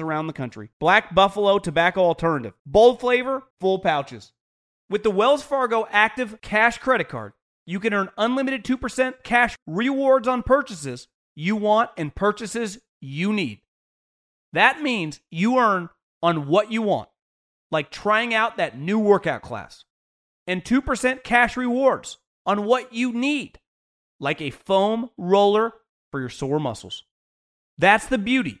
around the country. Black Buffalo Tobacco Alternative. Bold flavor, full pouches. With the Wells Fargo Active Cash Credit Card, you can earn unlimited 2% cash rewards on purchases you want and purchases you need. That means you earn on what you want, like trying out that new workout class, and 2% cash rewards on what you need, like a foam roller for your sore muscles. That's the beauty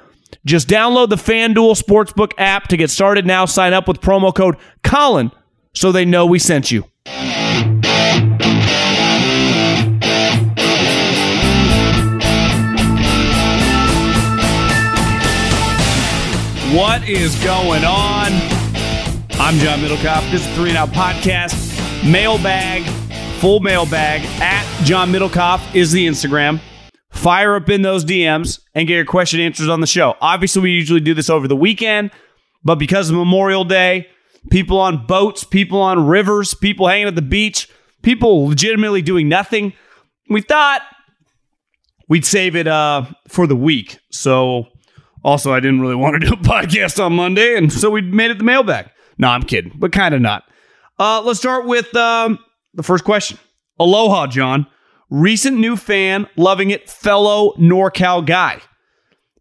just download the FanDuel Sportsbook app to get started now. Sign up with promo code Colin so they know we sent you. What is going on? I'm John Middlecoff. This is the 3 and Out podcast. Mailbag, full mailbag, at John Middlecoff is the Instagram. Fire up in those DMs and get your question answers on the show. Obviously, we usually do this over the weekend, but because of Memorial Day, people on boats, people on rivers, people hanging at the beach, people legitimately doing nothing, we thought we'd save it for the week. So... Also, I didn't really want to do a podcast on Monday, and so we made it the mailbag. No, I'm kidding, but kind of not. Let's start with the first question. Aloha, John. Recent new fan, loving it, fellow NorCal guy.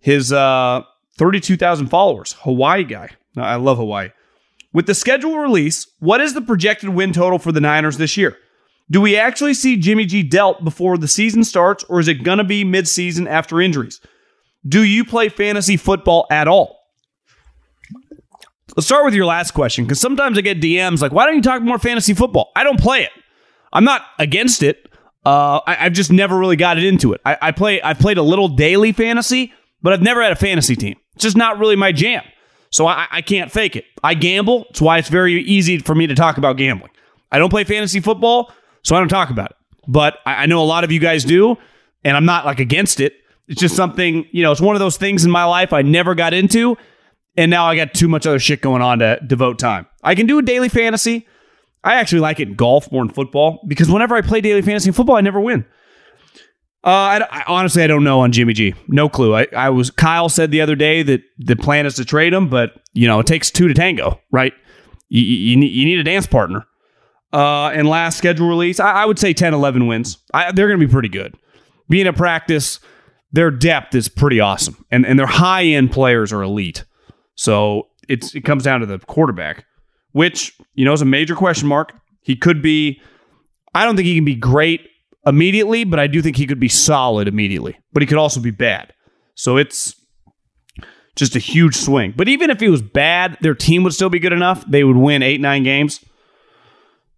His 32,000 followers, Hawaii guy. I love Hawaii. With the schedule release, what is the projected win total for the Niners this year? Do we actually see Jimmy G dealt before the season starts, or is it going to be midseason after injuries? Do you play fantasy football at all? Let's start with your last question, because sometimes I get DMs like, why don't you talk more fantasy football? I don't play it. I'm not against it. I've just never really gotten into it. I've played a little daily fantasy, but I've never had a fantasy team. It's just not really my jam. So I can't fake it. I gamble. That's why it's very easy for me to talk about gambling. I don't play fantasy football, so I don't talk about it. But I know a lot of you guys do, and I'm not like against it. It's just something, you know, it's one of those things in my life I never got into, and now I got too much other shit going on to devote time. I can do a daily fantasy. I actually like it in golf more than football, because whenever I play daily fantasy in football, I never win. I honestly, I don't know on Jimmy G. No clue. Kyle said the other day that the plan is to trade him, but, you know, it takes two to tango, right? You need a dance partner. And last schedule release, I would say 10, 11 wins. They're going to be pretty good. Being a practice... their depth is pretty awesome, and their high-end players are elite. So it comes down to the quarterback, which, you know, is a major question mark. He could be, I don't think he can be great immediately, but I do think he could be solid immediately. But he could also be bad. So it's just a huge swing. But even if he was bad, their team would still be good enough. They would win 8-9 games.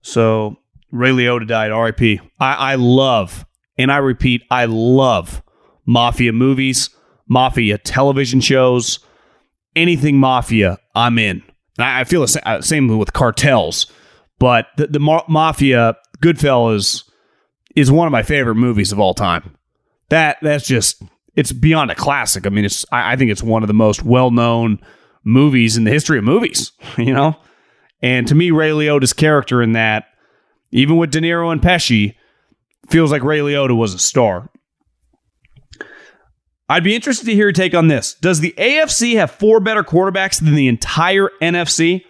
So Ray Liotta died, RIP. I love, and I repeat, I love mafia movies, mafia television shows, anything mafia, I'm in. And I feel the same with cartels, but the mafia, Goodfellas, is one of my favorite movies of all time. That's just, it's beyond a classic. I mean, I think it's one of the most well-known movies in the history of movies, you know? And to me, Ray Liotta's character in that, even with De Niro and Pesci, feels like Ray Liotta was a star. I'd be interested to hear your take on this. Does the AFC have four better quarterbacks than the entire NFC?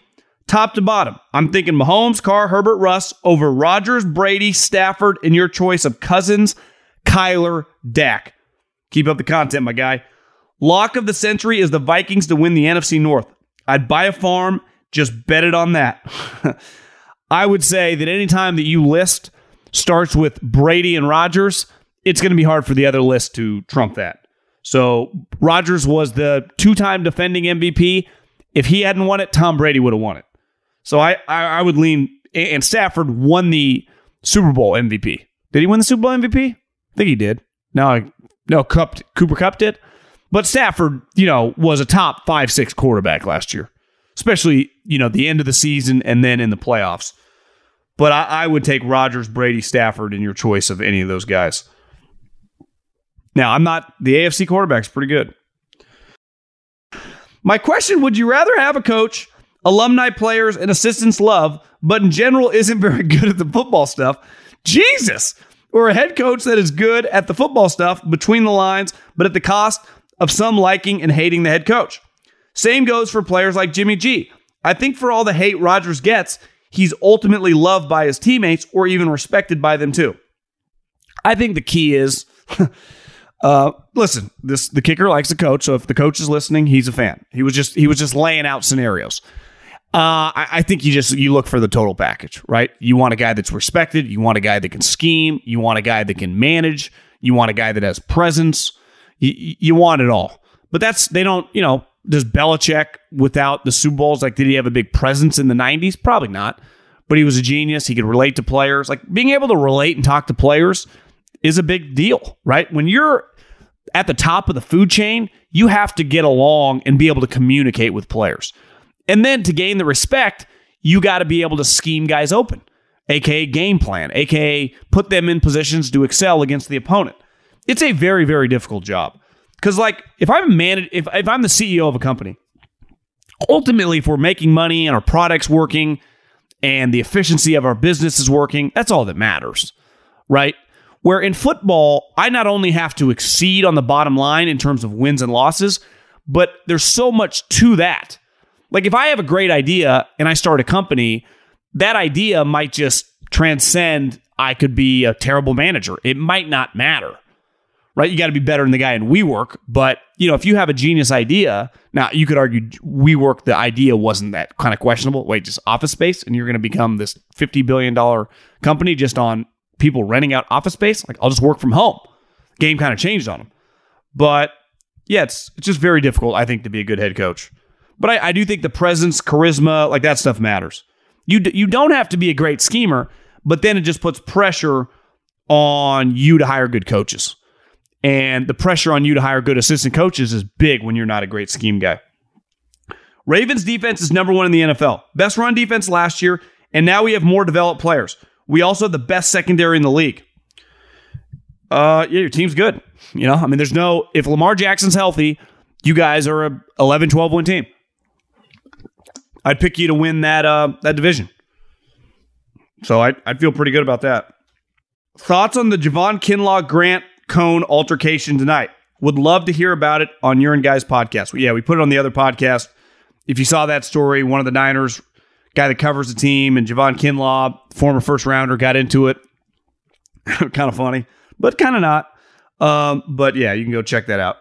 Top to bottom, I'm thinking Mahomes, Carr, Herbert, Russ over Rodgers, Brady, Stafford, and your choice of Cousins, Kyler, Dak. Keep up the content, my guy. Lock of the century is the Vikings to win the NFC North. I'd buy a farm, just bet it on that. I would say that any time that you list starts with Brady and Rodgers, it's going to be hard for the other list to trump that. So Rodgers was the two-time defending MVP. If he hadn't won it, Tom Brady would have won it. So I would lean, and Stafford won the Super Bowl MVP. Did he win the Super Bowl MVP? I think he did. No, Cooper Kupp did. But Stafford, you know, was a top 5-6 quarterback last year, especially, you know, the end of the season and then in the playoffs. But I would take Rodgers, Brady, Stafford in your choice of any of those guys. Now, the AFC quarterback's pretty good. My question, would you rather have a coach alumni players and assistants love, but in general isn't very good at the football stuff? Jesus! Or a head coach that is good at the football stuff between the lines, but at the cost of some liking and hating the head coach. Same goes for players like Jimmy G. I think for all the hate Rodgers gets, he's ultimately loved by his teammates or even respected by them too. I think the key is... listen, the kicker likes the coach, so if the coach is listening, he's a fan. He was just laying out scenarios. I think you look for the total package, right? You want a guy that's respected. You want a guy that can scheme. You want a guy that can manage. You want a guy that has presence. You want it all. But they don't, you know, does Belichick without the Super Bowls, like, did he have a big presence in the 90s? Probably not. But he was a genius. He could relate to players. Like, being able to relate and talk to players is a big deal, right? When you're at the top of the food chain, you have to get along and be able to communicate with players. And then to gain the respect, you got to be able to scheme guys open, aka game plan, aka put them in positions to excel against the opponent. It's a very, very difficult job. Because, like, if I'm the CEO of a company, ultimately, if we're making money and our product's working and the efficiency of our business is working, that's all that matters, right? Where in football, I not only have to exceed on the bottom line in terms of wins and losses, but there's so much to that. Like, if I have a great idea and I start a company, that idea might just transcend. I could be a terrible manager. It might not matter, right? You got to be better than the guy in WeWork. But, you know, if you have a genius idea, now you could argue WeWork, the idea wasn't that kind of questionable. Wait, just office space, and you're going to become this $50 billion company just on people renting out office space? Like, I'll just work from home. Game kind of changed on them. But yeah, it's just very difficult, I think, to be a good head coach. But I do think the presence, charisma, like, that stuff matters. You don't have to be a great schemer, but then it just puts pressure on you to hire good coaches. And the pressure on you to hire good assistant coaches is big when you're not a great scheme guy. Ravens defense is number one in the NFL. Best run defense last year, and now we have more developed players. We also have the best secondary in the league. Yeah, your team's good. You know, I mean, there's no... If Lamar Jackson's healthy, you guys are a 11-12 win team. I'd pick you to win that division. So I'd feel pretty good about that. Thoughts on the Javon Kinlaw-Grant Cone altercation tonight? Would love to hear about it on Your and Guys podcast. Yeah, we put it on the other podcast. If you saw that story, one of the Niners... guy that covers the team, and Javon Kinlaw, former first-rounder, got into it. Kind of funny, but kind of not. But yeah, you can go check that out.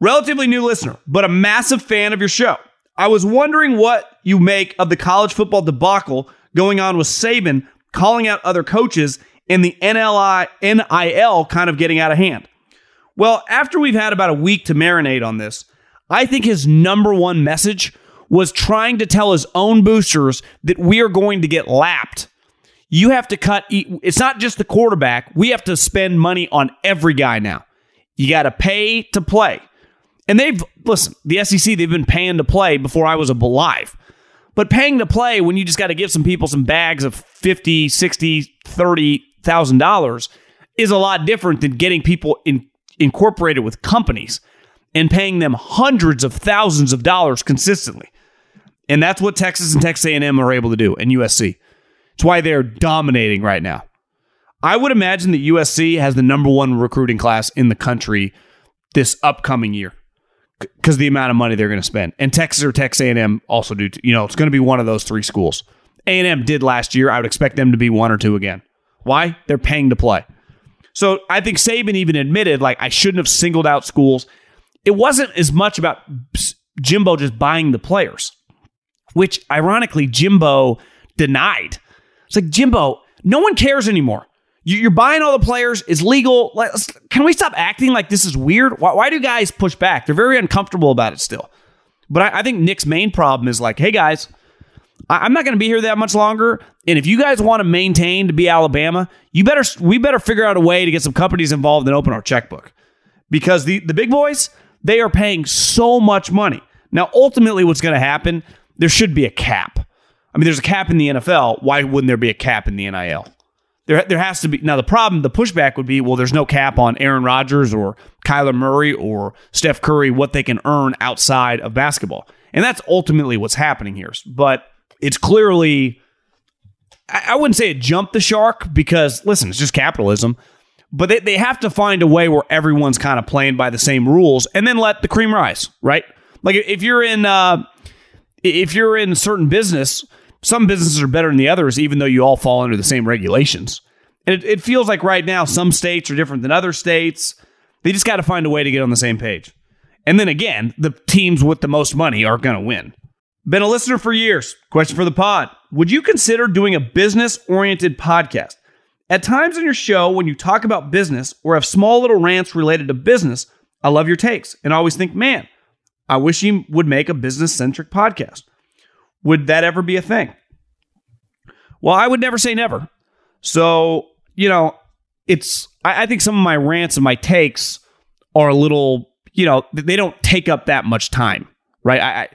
Relatively new listener, but a massive fan of your show. I was wondering what you make of the college football debacle going on with Saban calling out other coaches and the NIL kind of getting out of hand. Well, after we've had about a week to marinate on this, I think his number one message was trying to tell his own boosters that we are going to get lapped. You have to cut. It's not just the quarterback. We have to spend money on every guy now. You got to pay to play. And they've, listen, the SEC, they've been paying to play before I was alive. But paying to play when you just got to give some people some bags of $50, $60, $30,000 is a lot different than getting people incorporated with companies and paying them hundreds of thousands of dollars consistently. And that's what Texas and Texas A&M are able to do, and USC. It's why they're dominating right now. I would imagine that USC has the number one recruiting class in the country this upcoming year because the amount of money they're going to spend. And Texas or Texas A&M also do. You know, it's going to be one of those three schools. A&M did last year. I would expect them to be one or two again. Why? They're paying to play. So I think Saban even admitted, like, I shouldn't have singled out schools. It wasn't as much about Jimbo just buying the players, which ironically Jimbo denied. It's like, Jimbo, no one cares anymore. You're buying all the players. It's legal. Can we stop acting like this is weird? Why do guys push back? They're very uncomfortable about it still. But I think Nick's main problem is like, hey, guys, I'm not going to be here that much longer. And if you guys want to maintain to be Alabama, we better figure out a way to get some companies involved and open our checkbook. Because the big boys, they are paying so much money. Now, ultimately, what's going to happen, there should be a cap. I mean, there's a cap in the NFL. Why wouldn't there be a cap in the NIL? There has to be. Now, the problem, the pushback would be, well, there's no cap on Aaron Rodgers or Kyler Murray or Steph Curry, what they can earn outside of basketball. And that's ultimately what's happening here. But it's clearly, I wouldn't say it jumped the shark because, listen, it's just capitalism. But they have to find a way where everyone's kind of playing by the same rules, and then let the cream rise, right? Like if you're in a certain business, some businesses are better than the others, even though you all fall under the same regulations. And it feels like right now some states are different than other states. They just got to find a way to get on the same page. And then again, the teams with the most money are going to win. Been a listener for years. Question for the pod: would you consider doing a business-oriented podcast? At times on your show, when you talk about business or have small little rants related to business, I love your takes and always think, man, I wish he would make a business-centric podcast. Would that ever be a thing? Well, I would never say never. So, you know, I think some of my rants and my takes are a little, you know, they don't take up that much time, right?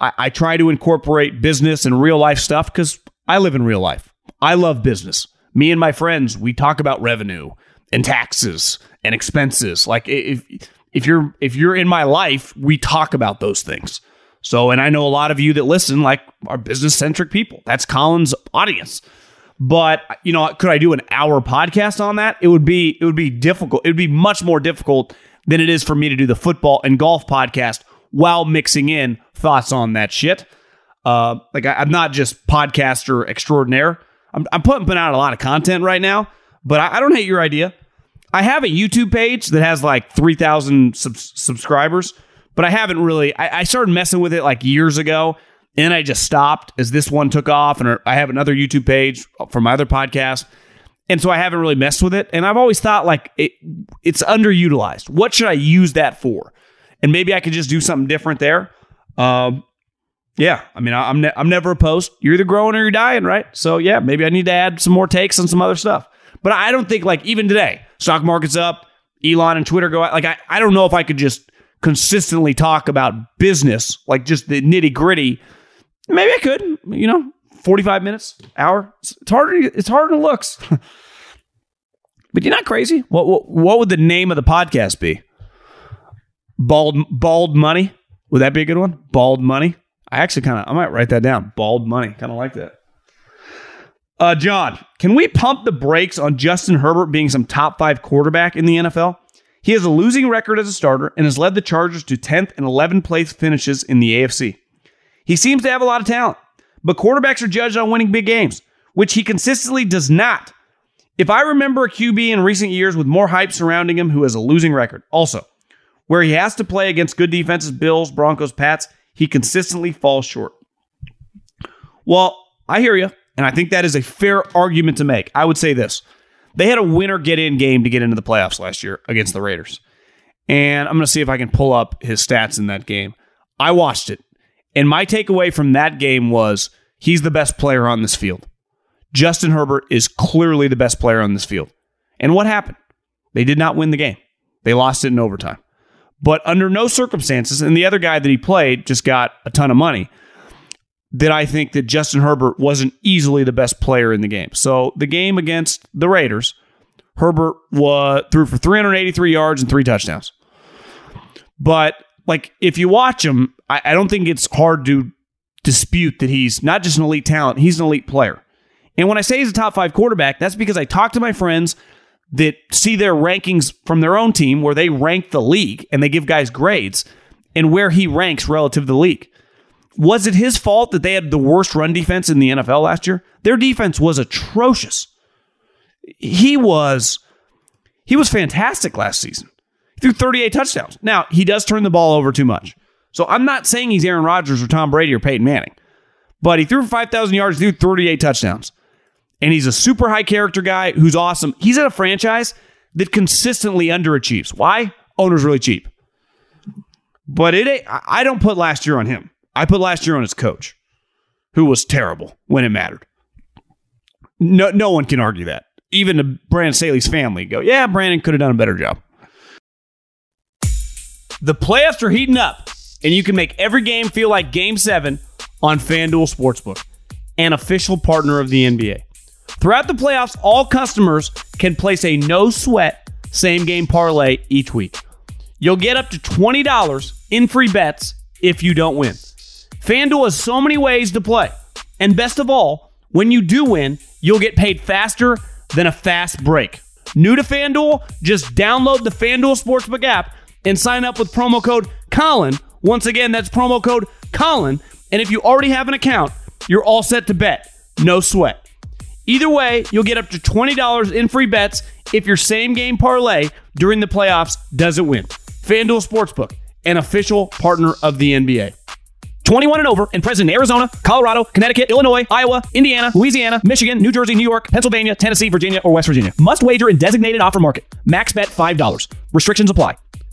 I try to incorporate business and real life stuff because I live in real life. I love business. Me and my friends, we talk about revenue and taxes and expenses. Like if you're in my life, we talk about those things. So, and I know a lot of you that listen, like, are business-centric people. That's Colin's audience. But, you know, could I do an hour podcast on that? It would be difficult. It would be much more difficult than it is for me to do the football and golf podcast while mixing in thoughts on that shit. I'm not just podcaster extraordinaire. I'm putting out a lot of content right now, but I don't hate your idea. I have a YouTube page that has like 3,000 subscribers, but I haven't really. I started messing with it like years ago, and I just stopped as this one took off, and I have another YouTube page for my other podcast, and so I haven't really messed with it. And I've always thought, like, it's underutilized. What should I use that for? And maybe I could just do something different there. Yeah, I mean, I'm never opposed. You're either growing or you're dying, right? So, yeah, maybe I need to add some more takes on some other stuff. But I don't think, like, even today, stock market's up, Elon and Twitter go out. Like, I don't know if I could just consistently talk about business, like just the nitty-gritty. Maybe I could, you know, 45 minutes, hour. It's harder than it looks. But you're not crazy. What would the name of the podcast be? Bald Money? Would that be a good one? Bald Money? I might write that down. Bald Money. Kind of like that. John, can we pump the brakes on Justin Herbert being some top 5 quarterback in the NFL? He has a losing record as a starter and has led the Chargers to 10th and 11th place finishes in the AFC. He seems to have a lot of talent, but quarterbacks are judged on winning big games, which he consistently does not. If I remember a QB in recent years with more hype surrounding him who has a losing record. Also, where he has to play against good defenses, Bills, Broncos, Pats, he consistently falls short. Well, I hear you, and I think that is a fair argument to make. I would say this. They had a winner get-in game to get into the playoffs last year against the Raiders. And I'm going to see if I can pull up his stats in that game. I watched it, and my takeaway from that game was he's the best player on this field. Justin Herbert is clearly the best player on this field. And what happened? They did not win the game. They lost it in overtime. But under no circumstances, and the other guy that he played just got a ton of money, did I think that Justin Herbert wasn't easily the best player in the game. So the game against the Raiders, Herbert threw for 383 yards and 3 touchdowns. But like if you watch him, I don't think it's hard to dispute that he's not just an elite talent, he's an elite player. And when I say he's a top 5 quarterback, that's because I talk to my friends that see their rankings from their own team where they rank the league and they give guys grades and where he ranks relative to the league. Was it his fault that they had the worst run defense in the NFL last year? Their defense was atrocious. He was fantastic last season. He threw 38 touchdowns. Now, he does turn the ball over too much. So I'm not saying he's Aaron Rodgers or Tom Brady or Peyton Manning. But he threw for 5,000 yards, threw 38 touchdowns. And he's a super high character guy who's awesome. He's at a franchise that consistently underachieves. Why? Owner's really cheap. But I don't put last year on him. I put last year on his coach, who was terrible when it mattered. No one can argue that. Even to Brandon Staley's family go, yeah, Brandon could have done a better job. The playoffs are heating up, and you can make every game feel like Game 7 on FanDuel Sportsbook, an official partner of the NBA. Throughout the playoffs, all customers can place a no-sweat same-game parlay each week. You'll get up to $20 in free bets if you don't win. FanDuel has so many ways to play. And best of all, when you do win, you'll get paid faster than a fast break. New to FanDuel? Just download the FanDuel Sportsbook app and sign up with promo code Colin. Once again, that's promo code Colin. And if you already have an account, you're all set to bet. No sweat. Either way, you'll get up to $20 in free bets if your same-game parlay during the playoffs doesn't win. FanDuel Sportsbook, an official partner of the NBA. 21 and over and present in Arizona, Colorado, Connecticut, Illinois, Iowa, Indiana, Louisiana, Michigan, New Jersey, New York, Pennsylvania, Tennessee, Virginia, or West Virginia. Must wager in designated offer market. Max bet $5. Restrictions apply.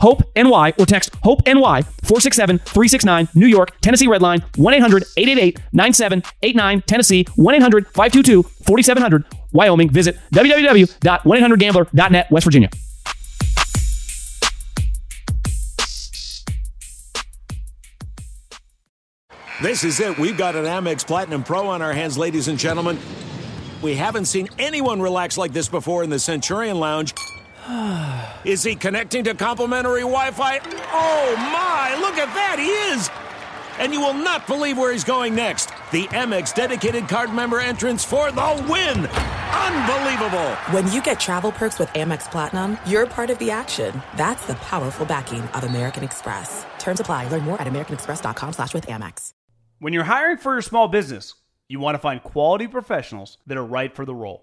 HOPE-NY or text HOPE-NY 467-369 New York, Tennessee Redline 1-800-888-9789 Tennessee 1-800-522-4700 Wyoming. Visit www.1800gambler.net West Virginia. This is it. We've got an Amex Platinum Pro on our hands, ladies and gentlemen. We haven't seen anyone relax like this before in the Centurion Lounge. Is he connecting to complimentary Wi-Fi? Oh, my! Look at that! He is! And you will not believe where he's going next. The Amex dedicated card member entrance for the win! Unbelievable! When you get travel perks with Amex Platinum, you're part of the action. That's the powerful backing of American Express. Terms apply. Learn more at americanexpress.com/withAmex. When you're hiring for your small business, you want to find quality professionals that are right for the role.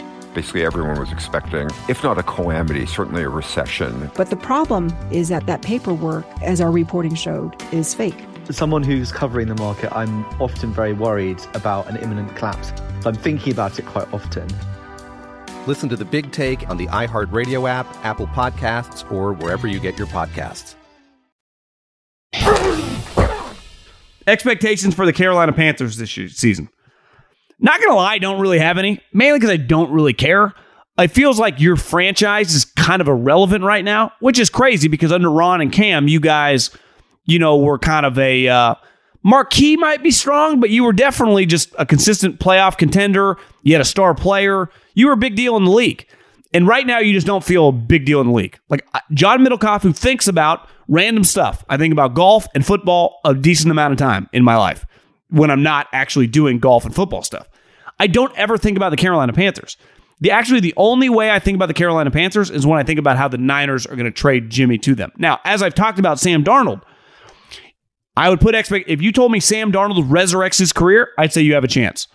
Basically, everyone was expecting, if not a calamity, certainly a recession. But the problem is that paperwork, as our reporting showed, is fake. As someone who's covering the market, I'm often very worried about an imminent collapse. So I'm thinking about it quite often. Listen to The Big Take on the iHeartRadio app, Apple Podcasts, or wherever you get your podcasts. Expectations for the Carolina Panthers this season. Not going to lie, I don't really have any, mainly because I don't really care. It feels like your franchise is kind of irrelevant right now, which is crazy because under Ron and Cam, you guys, were kind of a marquee might be strong, but you were definitely just a consistent playoff contender. You had a star player. You were a big deal in the league. And right now, you just don't feel a big deal in the league. Like John Middlecoff, who thinks about random stuff. I think about golf and football a decent amount of time in my life when I'm not actually doing golf and football stuff. I don't ever think about the Carolina Panthers. The only way I think about the Carolina Panthers is when I think about how the Niners are going to trade Jimmy to them. Now, as I've talked about Sam Darnold, I would put if you told me Sam Darnold resurrects his career, I'd say you have a chance.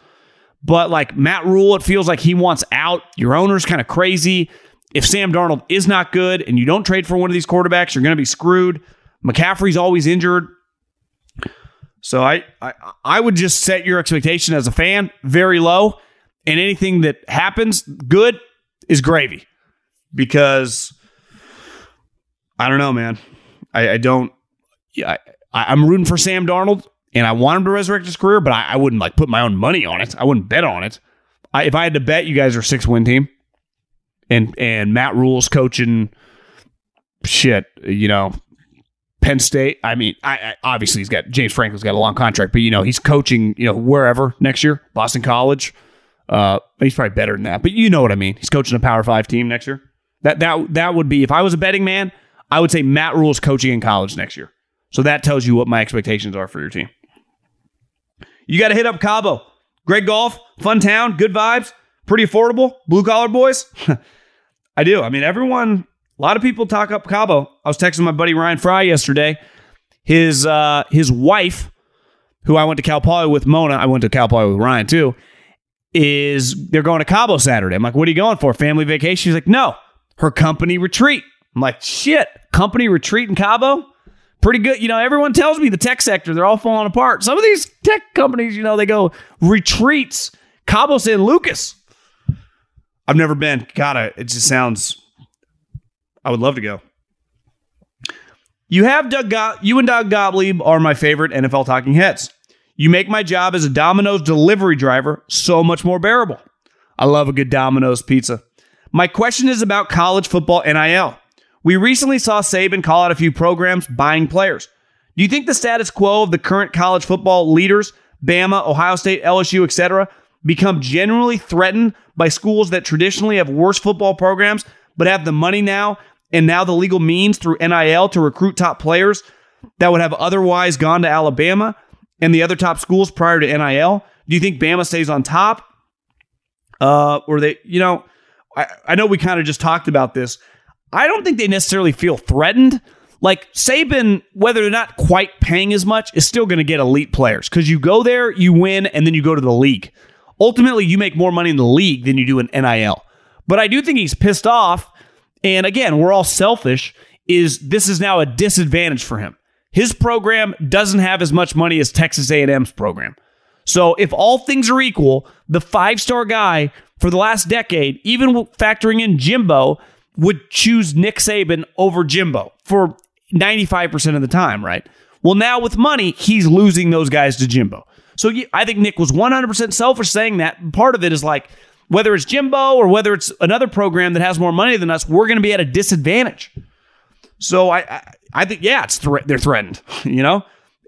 But like Matt Rule, it feels like he wants out. Your owner's kind of crazy. If Sam Darnold is not good and you don't trade for one of these quarterbacks, you're going to be screwed. McCaffrey's always injured. So I would just set your expectation as a fan very low, and anything that happens good is gravy, because I don't know, man. I'm rooting for Sam Darnold, and I want him to resurrect his career, but I wouldn't like put my own money on it. I wouldn't bet on it. If I had to bet, you guys are a 6-win team, and Matt Rule's coaching shit, Penn State. I mean, obviously he's got James Franklin's got a long contract, but he's coaching wherever next year, Boston College. He's probably better than that, but you know what I mean. He's coaching a Power 5 team next year. That would be, if I was a betting man, I would say Matt Rule's coaching in college next year. So that tells you what my expectations are for your team. You got to hit up Cabo. Great golf, fun town, good vibes, pretty affordable, blue collar boys. I do. I mean, everyone. A lot of people talk up Cabo. I was texting my buddy Ryan Fry yesterday. His wife, who I went to Cal Poly with, Mona, I went to Cal Poly with Ryan too, they're going to Cabo Saturday. I'm like, what are you going for? Family vacation? She's like, no, her company retreat. I'm like, shit, company retreat in Cabo? Pretty good. Everyone tells me the tech sector, they're all falling apart. Some of these tech companies, they go retreats. Cabo San Lucas. I've never been. God, it just sounds... I would love to go. You and Doug Gottlieb are my favorite NFL talking heads. You make my job as a Domino's delivery driver so much more bearable. I love a good Domino's pizza. My question is about college football NIL. We recently saw Saban call out a few programs buying players. Do you think the status quo of the current college football leaders, Bama, Ohio State, LSU, etc., become generally threatened by schools that traditionally have worse football programs but have the money now and now the legal means through NIL to recruit top players that would have otherwise gone to Alabama and the other top schools prior to NIL? Do you think Bama stays on top? Or they, you know, I know we kind of just talked about this. I don't think they necessarily feel threatened. Like Saban, whether they're not quite paying as much, is still going to get elite players because you go there, you win, and then you go to the league. Ultimately, you make more money in the league than you do in NIL. But I do think he's pissed off. And again, we're all selfish. This is now a disadvantage for him. His program doesn't have as much money as Texas A&M's program. So if all things are equal, the five-star guy for the last decade, even factoring in Jimbo, would choose Nick Saban over Jimbo for 95% of the time, right? Well, now with money, he's losing those guys to Jimbo. So I think Nick was 100% selfish saying that. Part of it is like, whether it's Jimbo or whether it's another program that has more money than us, we're going to be at a disadvantage. So I think, yeah, it's they're threatened, you know?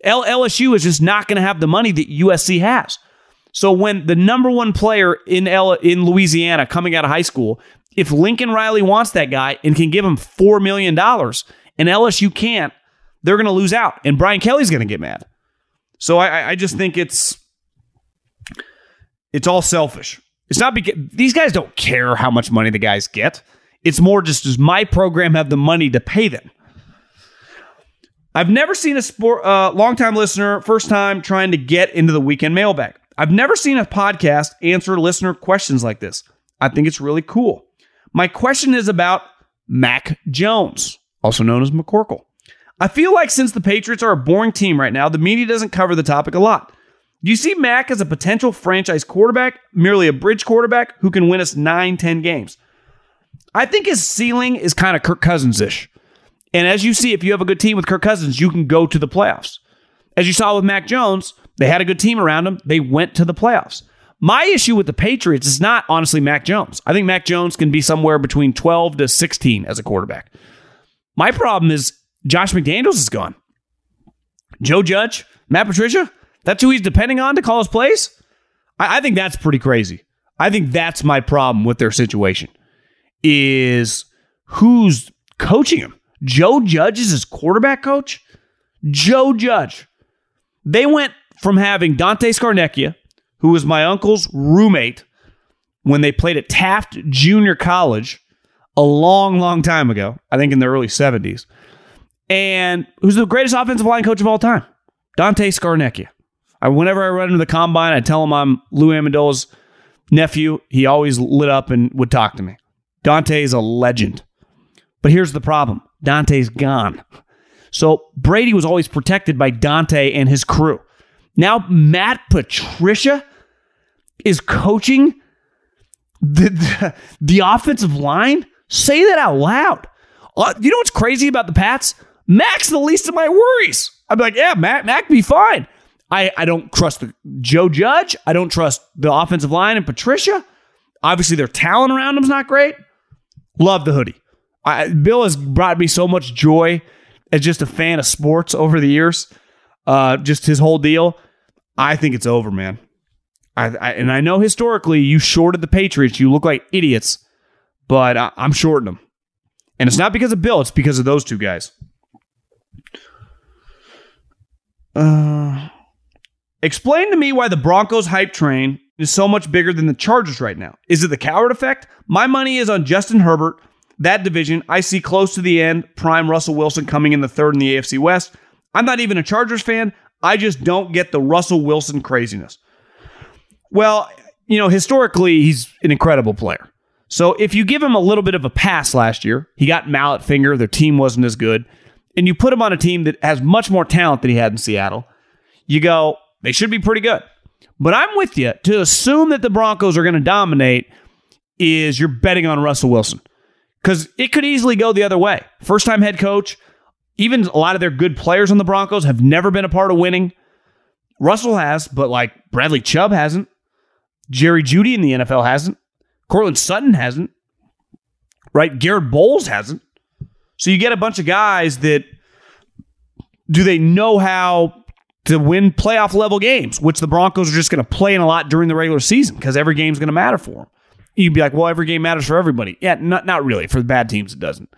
LSU is just not going to have the money that USC has. So when the number one player in Louisiana coming out of high school, if Lincoln Riley wants that guy and can give him $4 million and LSU can't, they're going to lose out. And Brian Kelly's going to get mad. So I just think it's all selfish. It's not because these guys don't care how much money the guys get. It's more just, does my program have the money to pay them? I've never seen a long-time listener, first time trying to get into the weekend mailbag. I've never seen a podcast answer listener questions like this. I think it's really cool. My question is about Mac Jones, also known as McCorkle. I feel like since the Patriots are a boring team right now, the media doesn't cover the topic a lot. Do you see Mac as a potential franchise quarterback, merely a bridge quarterback who can win us 9-10 games? I think his ceiling is kind of Kirk Cousins-ish. And as you see, if you have a good team with Kirk Cousins, you can go to the playoffs. As you saw with Mac Jones, they had a good team around him. They went to the playoffs. My issue with the Patriots is not, honestly, Mac Jones. I think Mac Jones can be somewhere between 12 to 16 as a quarterback. My problem is Josh McDaniels is gone. Joe Judge, Matt Patricia, that's who he's depending on to call his plays? I think that's pretty crazy. I think that's my problem with their situation, is who's coaching him. Joe Judge is his quarterback coach? Joe Judge. They went from having Dante Scarnecchia, who was my uncle's roommate when they played at Taft Junior College a long, long time ago, I think in the early 70s, and who's the greatest offensive line coach of all time, Dante Scarnecchia. Whenever I run into the combine, I tell him I'm Lou Amendola's nephew. He always lit up and would talk to me. Dante's a legend. But here's the problem. Dante's gone. So Brady was always protected by Dante and his crew. Now Matt Patricia is coaching the offensive line? Say that out loud. You know what's crazy about the Pats? Mac's the least of my worries. I'm like, yeah, Mac be fine. I don't trust Joe Judge. I don't trust the offensive line and Patricia. Obviously, their talent around him is not great. Love the hoodie. Bill has brought me so much joy as just a fan of sports over the years. Just his whole deal. I think it's over, man. And I know historically you shorted the Patriots. You look like idiots, but I'm shorting them. And it's not because of Bill. It's because of those two guys. Explain to me why the Broncos hype train is so much bigger than the Chargers right now. Is it the Coward effect? My money is on Justin Herbert. That division, I see close to the end, prime Russell Wilson coming in the third in the AFC West. I'm not even a Chargers fan. I just don't get the Russell Wilson craziness. Well, you know, historically, he's an incredible player. So if you give him a little bit of a pass last year, he got mallet finger, their team wasn't as good, and you put him on a team that has much more talent than he had in Seattle, you go, they should be pretty good. But I'm with you. To assume that the Broncos are going to dominate is you're betting on Russell Wilson. Because it could easily go the other way. First-time head coach. Even a lot of their good players on the Broncos have never been a part of winning. Russell has, but like Bradley Chubb hasn't. Jerry Jeudy in the NFL hasn't. Cortland Sutton hasn't. Right? Garrett Bowles hasn't. So you get a bunch of guys that, do they know how to win playoff level games, which the Broncos are just going to play in a lot during the regular season because every game's going to matter for them. You'd be like, well, every game matters for everybody. Yeah, not really. For the bad teams, it doesn't.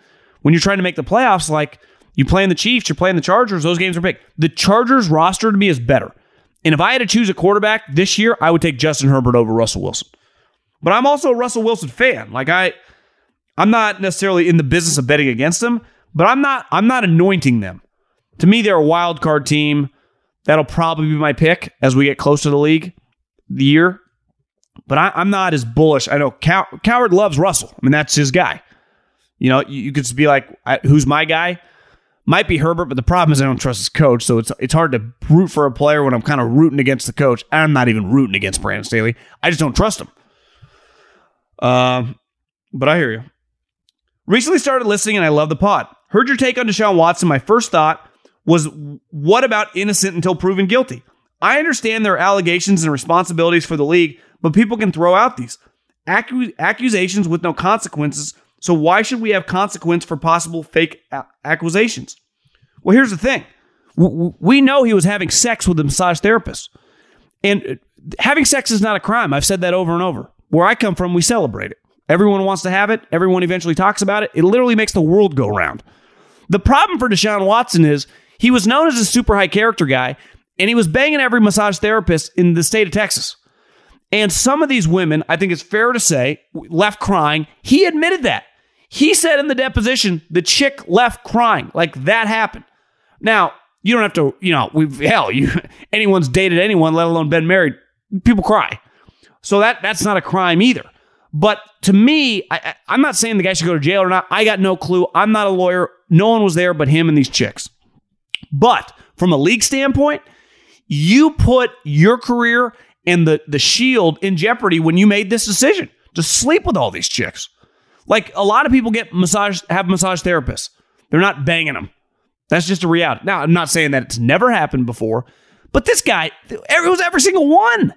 When you're trying to make the playoffs, like you're playing the Chiefs, you're playing the Chargers, those games are big. The Chargers roster to me is better. And if I had to choose a quarterback this year, I would take Justin Herbert over Russell Wilson. But I'm also a Russell Wilson fan. Like I'm not necessarily in the business of betting against them, but I'm not anointing them. To me, they're a wild card team. That'll probably be my pick as we get close to the league, the year. But I'm not as bullish. I know Coward loves Russell. I mean, that's his guy. You know, you could just be like, who's my guy? Might be Herbert, but the problem is I don't trust his coach, so it's hard to root for a player when I'm kind of rooting against the coach. I'm not even rooting against Brandon Staley. I just don't trust him. But I hear you. Recently started listening, and I love the pod. Heard your take on Deshaun Watson. My first thought was, what about innocent until proven guilty? I understand there are allegations and responsibilities for the league, but people can throw out these accusations with no consequences. So why should we have consequence for possible fake accusations? Well, here's the thing. We know he was having sex with a massage therapist. And having sex is not a crime. I've said that over and over. Where I come from, we celebrate it. Everyone wants to have it. Everyone eventually talks about it. It literally makes the world go round. The problem for Deshaun Watson is he was known as a super high character guy, and he was banging every massage therapist in the state of Texas. And some of these women, I think it's fair to say, left crying. He admitted that. He said in the deposition, the chick left crying. Like, that happened. Now, you don't have to, you know, anyone's dated anyone, let alone been married. People cry. So that's not a crime either. But to me, I'm not saying the guy should go to jail or not. I got no clue. I'm not a lawyer. No one was there but him and these chicks. But from a league standpoint, you put your career and the shield in jeopardy when you made this decision to sleep with all these chicks. Like, a lot of people have massage therapists. They're not banging them. That's just a reality. Now, I'm not saying that it's never happened before, but this guy, it was every single one.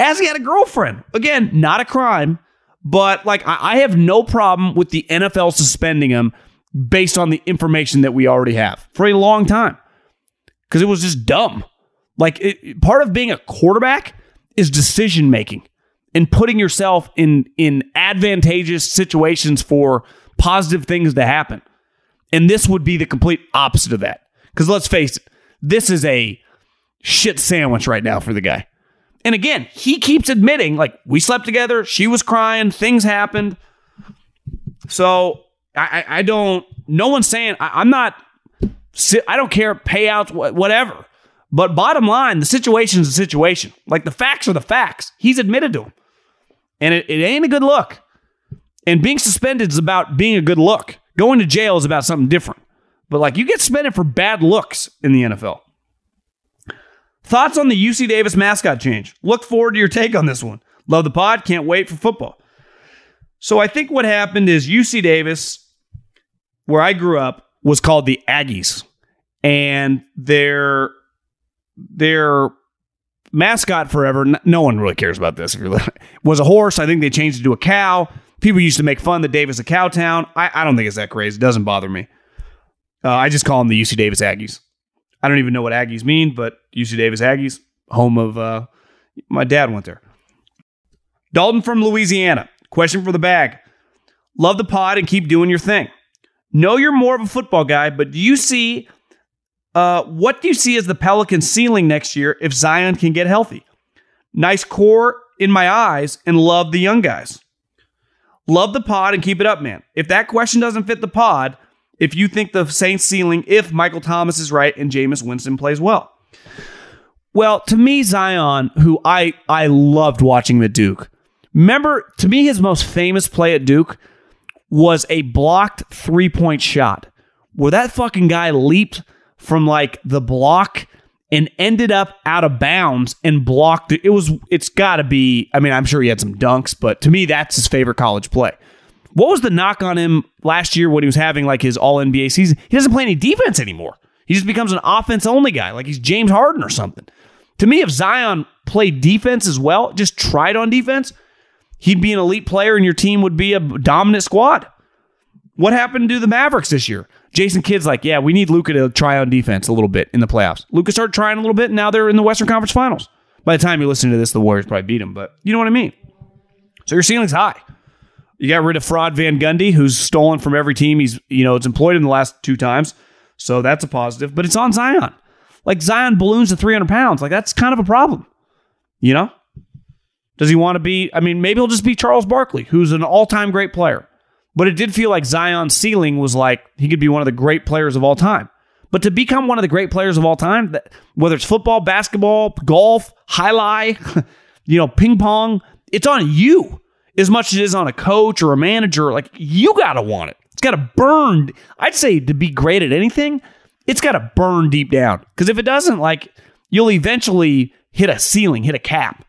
As he had a girlfriend. Again, not a crime, but like I have no problem with the NFL suspending him based on the information that we already have for a long time. Because it was just dumb. Like, part of being a quarterback is decision-making and putting yourself in advantageous situations for positive things to happen. And this would be the complete opposite of that. Because let's face it, this is a shit sandwich right now for the guy. And again, he keeps admitting, like, we slept together, she was crying, things happened. So, I don't... No one's saying... I don't care, payouts, whatever. But bottom line, the situation's the situation. Like, the facts are the facts. He's admitted to them. And it ain't a good look. And being suspended is about being a good look. Going to jail is about something different. But, like, you get suspended for bad looks in the NFL. Thoughts on the UC Davis mascot change? Look forward to your take on this one. Love the pod. Can't wait for football. So I think what happened is UC Davis, where I grew up, was called the Aggies. And their mascot forever, no one really cares about this, if you're listening, was a horse. I think they changed it to a cow. People used to make fun that Davis is a cow town. I don't think it's that crazy. It doesn't bother me. I just call them the UC Davis Aggies. I don't even know what Aggies mean, but UC Davis Aggies, home of my dad went there. Dalton from Louisiana. Question for the bag. Love the pod and keep doing your thing. Know you're more of a football guy, but do you see... what do you see as the Pelicans' ceiling next year if Zion can get healthy? Nice core in my eyes and love the young guys. Love the pod and keep it up, man. If that question doesn't fit the pod, if you think the Saints' ceiling, if Michael Thomas is right and Jameis Winston plays well. Well, to me, Zion, who I loved watching at Duke, remember, to me, his most famous play at Duke was a blocked three-point shot where that fucking guy leaped from like the block and ended up out of bounds and blocked it. It's got to be, I mean, I'm sure he had some dunks, but to me, that's his favorite college play. What was the knock on him last year when he was having like his all-NBA season? He doesn't play any defense anymore. He just becomes an offense-only guy, like he's James Harden or something. To me, if Zion played defense as well, just tried on defense, he'd be an elite player and your team would be a dominant squad. What happened to the Mavericks this year? Jason Kidd's like, yeah, we need Luka to try on defense a little bit in the playoffs. Luka started trying a little bit, and now they're in the Western Conference Finals. By the time you listen to this, the Warriors probably beat them, but you know what I mean. So your ceiling's high. You got rid of Fraud Van Gundy, who's stolen from every team. He's, you know, it's employed him the last two times, so that's a positive. But it's on Zion. Like, Zion balloons to 300 pounds. Like, that's kind of a problem, you know? Does he want to be... I mean, maybe he'll just be Charles Barkley, who's an all-time great player. But it did feel like Zion's ceiling was like, he could be one of the great players of all time. But to become one of the great players of all time, that, whether it's football, basketball, golf, high-lie, you know, ping pong, it's on you as much as it is on a coach or a manager. Like, you got to want it. It's got to burn. I'd say to be great at anything, it's got to burn deep down. Because if it doesn't, like, you'll eventually hit a ceiling, hit a cap.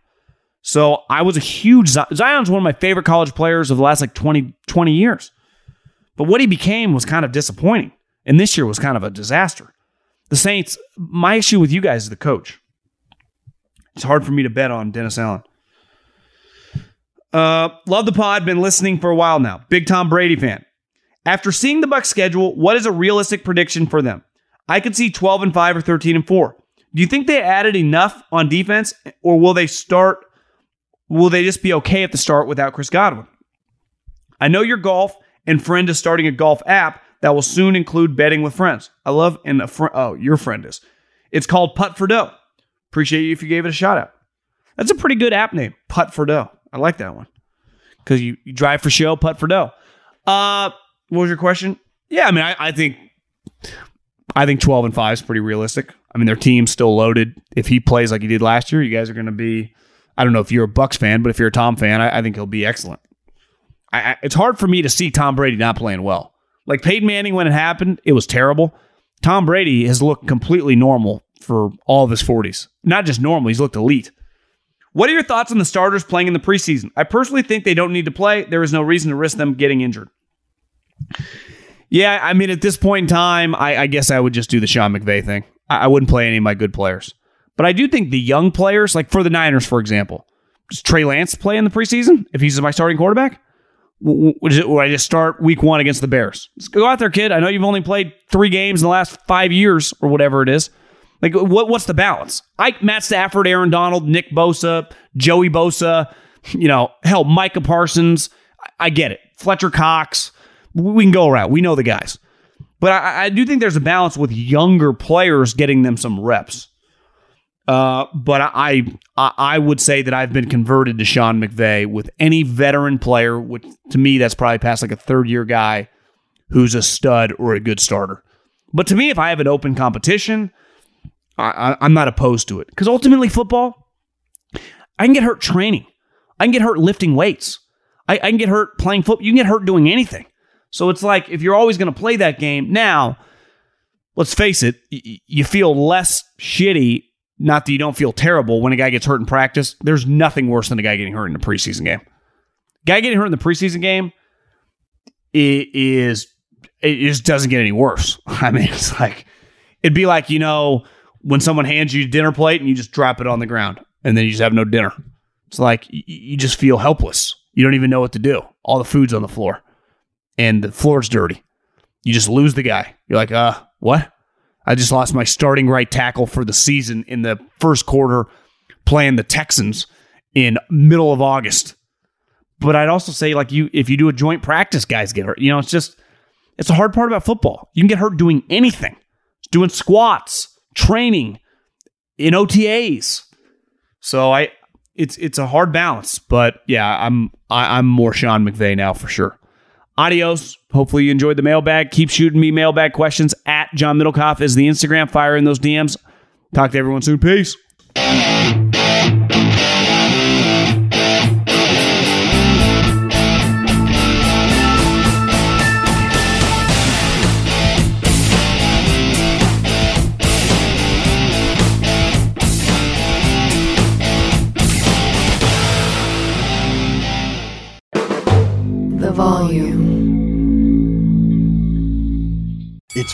So I was a huge... Zion's one of my favorite college players of the last, like, 20 years. But what he became was kind of disappointing. And this year was kind of a disaster. The Saints... My issue with you guys is the coach. It's hard for me to bet on Dennis Allen. Love the pod. Been listening for a while now. Big Tom Brady fan. After seeing the Bucs schedule, what is a realistic prediction for them? I could see 12-5 or 13-4. Do you think they added enough on defense, or will they start... Will they just be okay at the start without Chris Godwin? I know your golf and friend is starting a golf app that will soon include betting with friends. I love, and a friend, oh, your friend is. It's called Putt for Dough. Appreciate you if you gave it a shout out. That's a pretty good app name, Putt for Dough. I like that one. Because you drive for show, putt for dough. What was your question? Yeah, I mean, I think 12-5 is pretty realistic. I mean, their team's still loaded. If he plays like he did last year, you guys are going to be... I don't know if you're a Bucs fan, but if you're a Tom fan, I think he'll be excellent. It's hard for me to see Tom Brady not playing well. Like Peyton Manning, when it happened, it was terrible. Tom Brady has looked completely normal for all of his 40s. Not just normal, he's looked elite. What are your thoughts on the starters playing in the preseason? I personally think they don't need to play. There is no reason to risk them getting injured. Yeah, I mean, at this point in time, I guess I would just do the Sean McVay thing. I wouldn't play any of my good players. But I do think the young players, like for the Niners, for example, does Trey Lance play in the preseason if he's my starting quarterback? Would I just start week one against the Bears? Just go out there, kid. I know you've only played 3 games in the last 5 years or whatever it is. Like, what's the balance? Matt Stafford, Aaron Donald, Nick Bosa, Joey Bosa, you know, hell, Micah Parsons. I get it. Fletcher Cox. We can go around. We know the guys. But I do think there's a balance with younger players getting them some reps. But I would say that I've been converted to Sean McVay with any veteran player, which to me, that's probably past like a 3rd-year guy who's a stud or a good starter. But to me, if I have an open competition, I'm not opposed to it. Because ultimately, football, I can get hurt training. I can get hurt lifting weights. I can get hurt playing football. You can get hurt doing anything. So it's like, if you're always going to play that game, now, let's face it, you feel less shitty. Not that you don't feel terrible when a guy gets hurt in practice. There's nothing worse than a guy getting hurt in the preseason game. Guy getting hurt in the preseason game, it just doesn't get any worse. I mean, it's like, it'd be like, you know, when someone hands you a dinner plate and you just drop it on the ground and then you just have no dinner. It's like, you just feel helpless. You don't even know what to do. All the food's on the floor and the floor's dirty. You just lose the guy. You're like, what? I just lost my starting right tackle for the season in the first quarter playing the Texans in middle of August. But I'd also say, like, if you do a joint practice, guys get hurt. You know, it's the hard part about football. You can get hurt doing anything. Doing squats, training, in OTAs. So it's a hard balance. But yeah, I'm more Sean McVay now for sure. Adios. Hopefully you enjoyed the mailbag. Keep shooting me mailbag questions. At John Middlecoff is the Instagram. Fire in those DMs. Talk to everyone soon. Peace. The volume. It's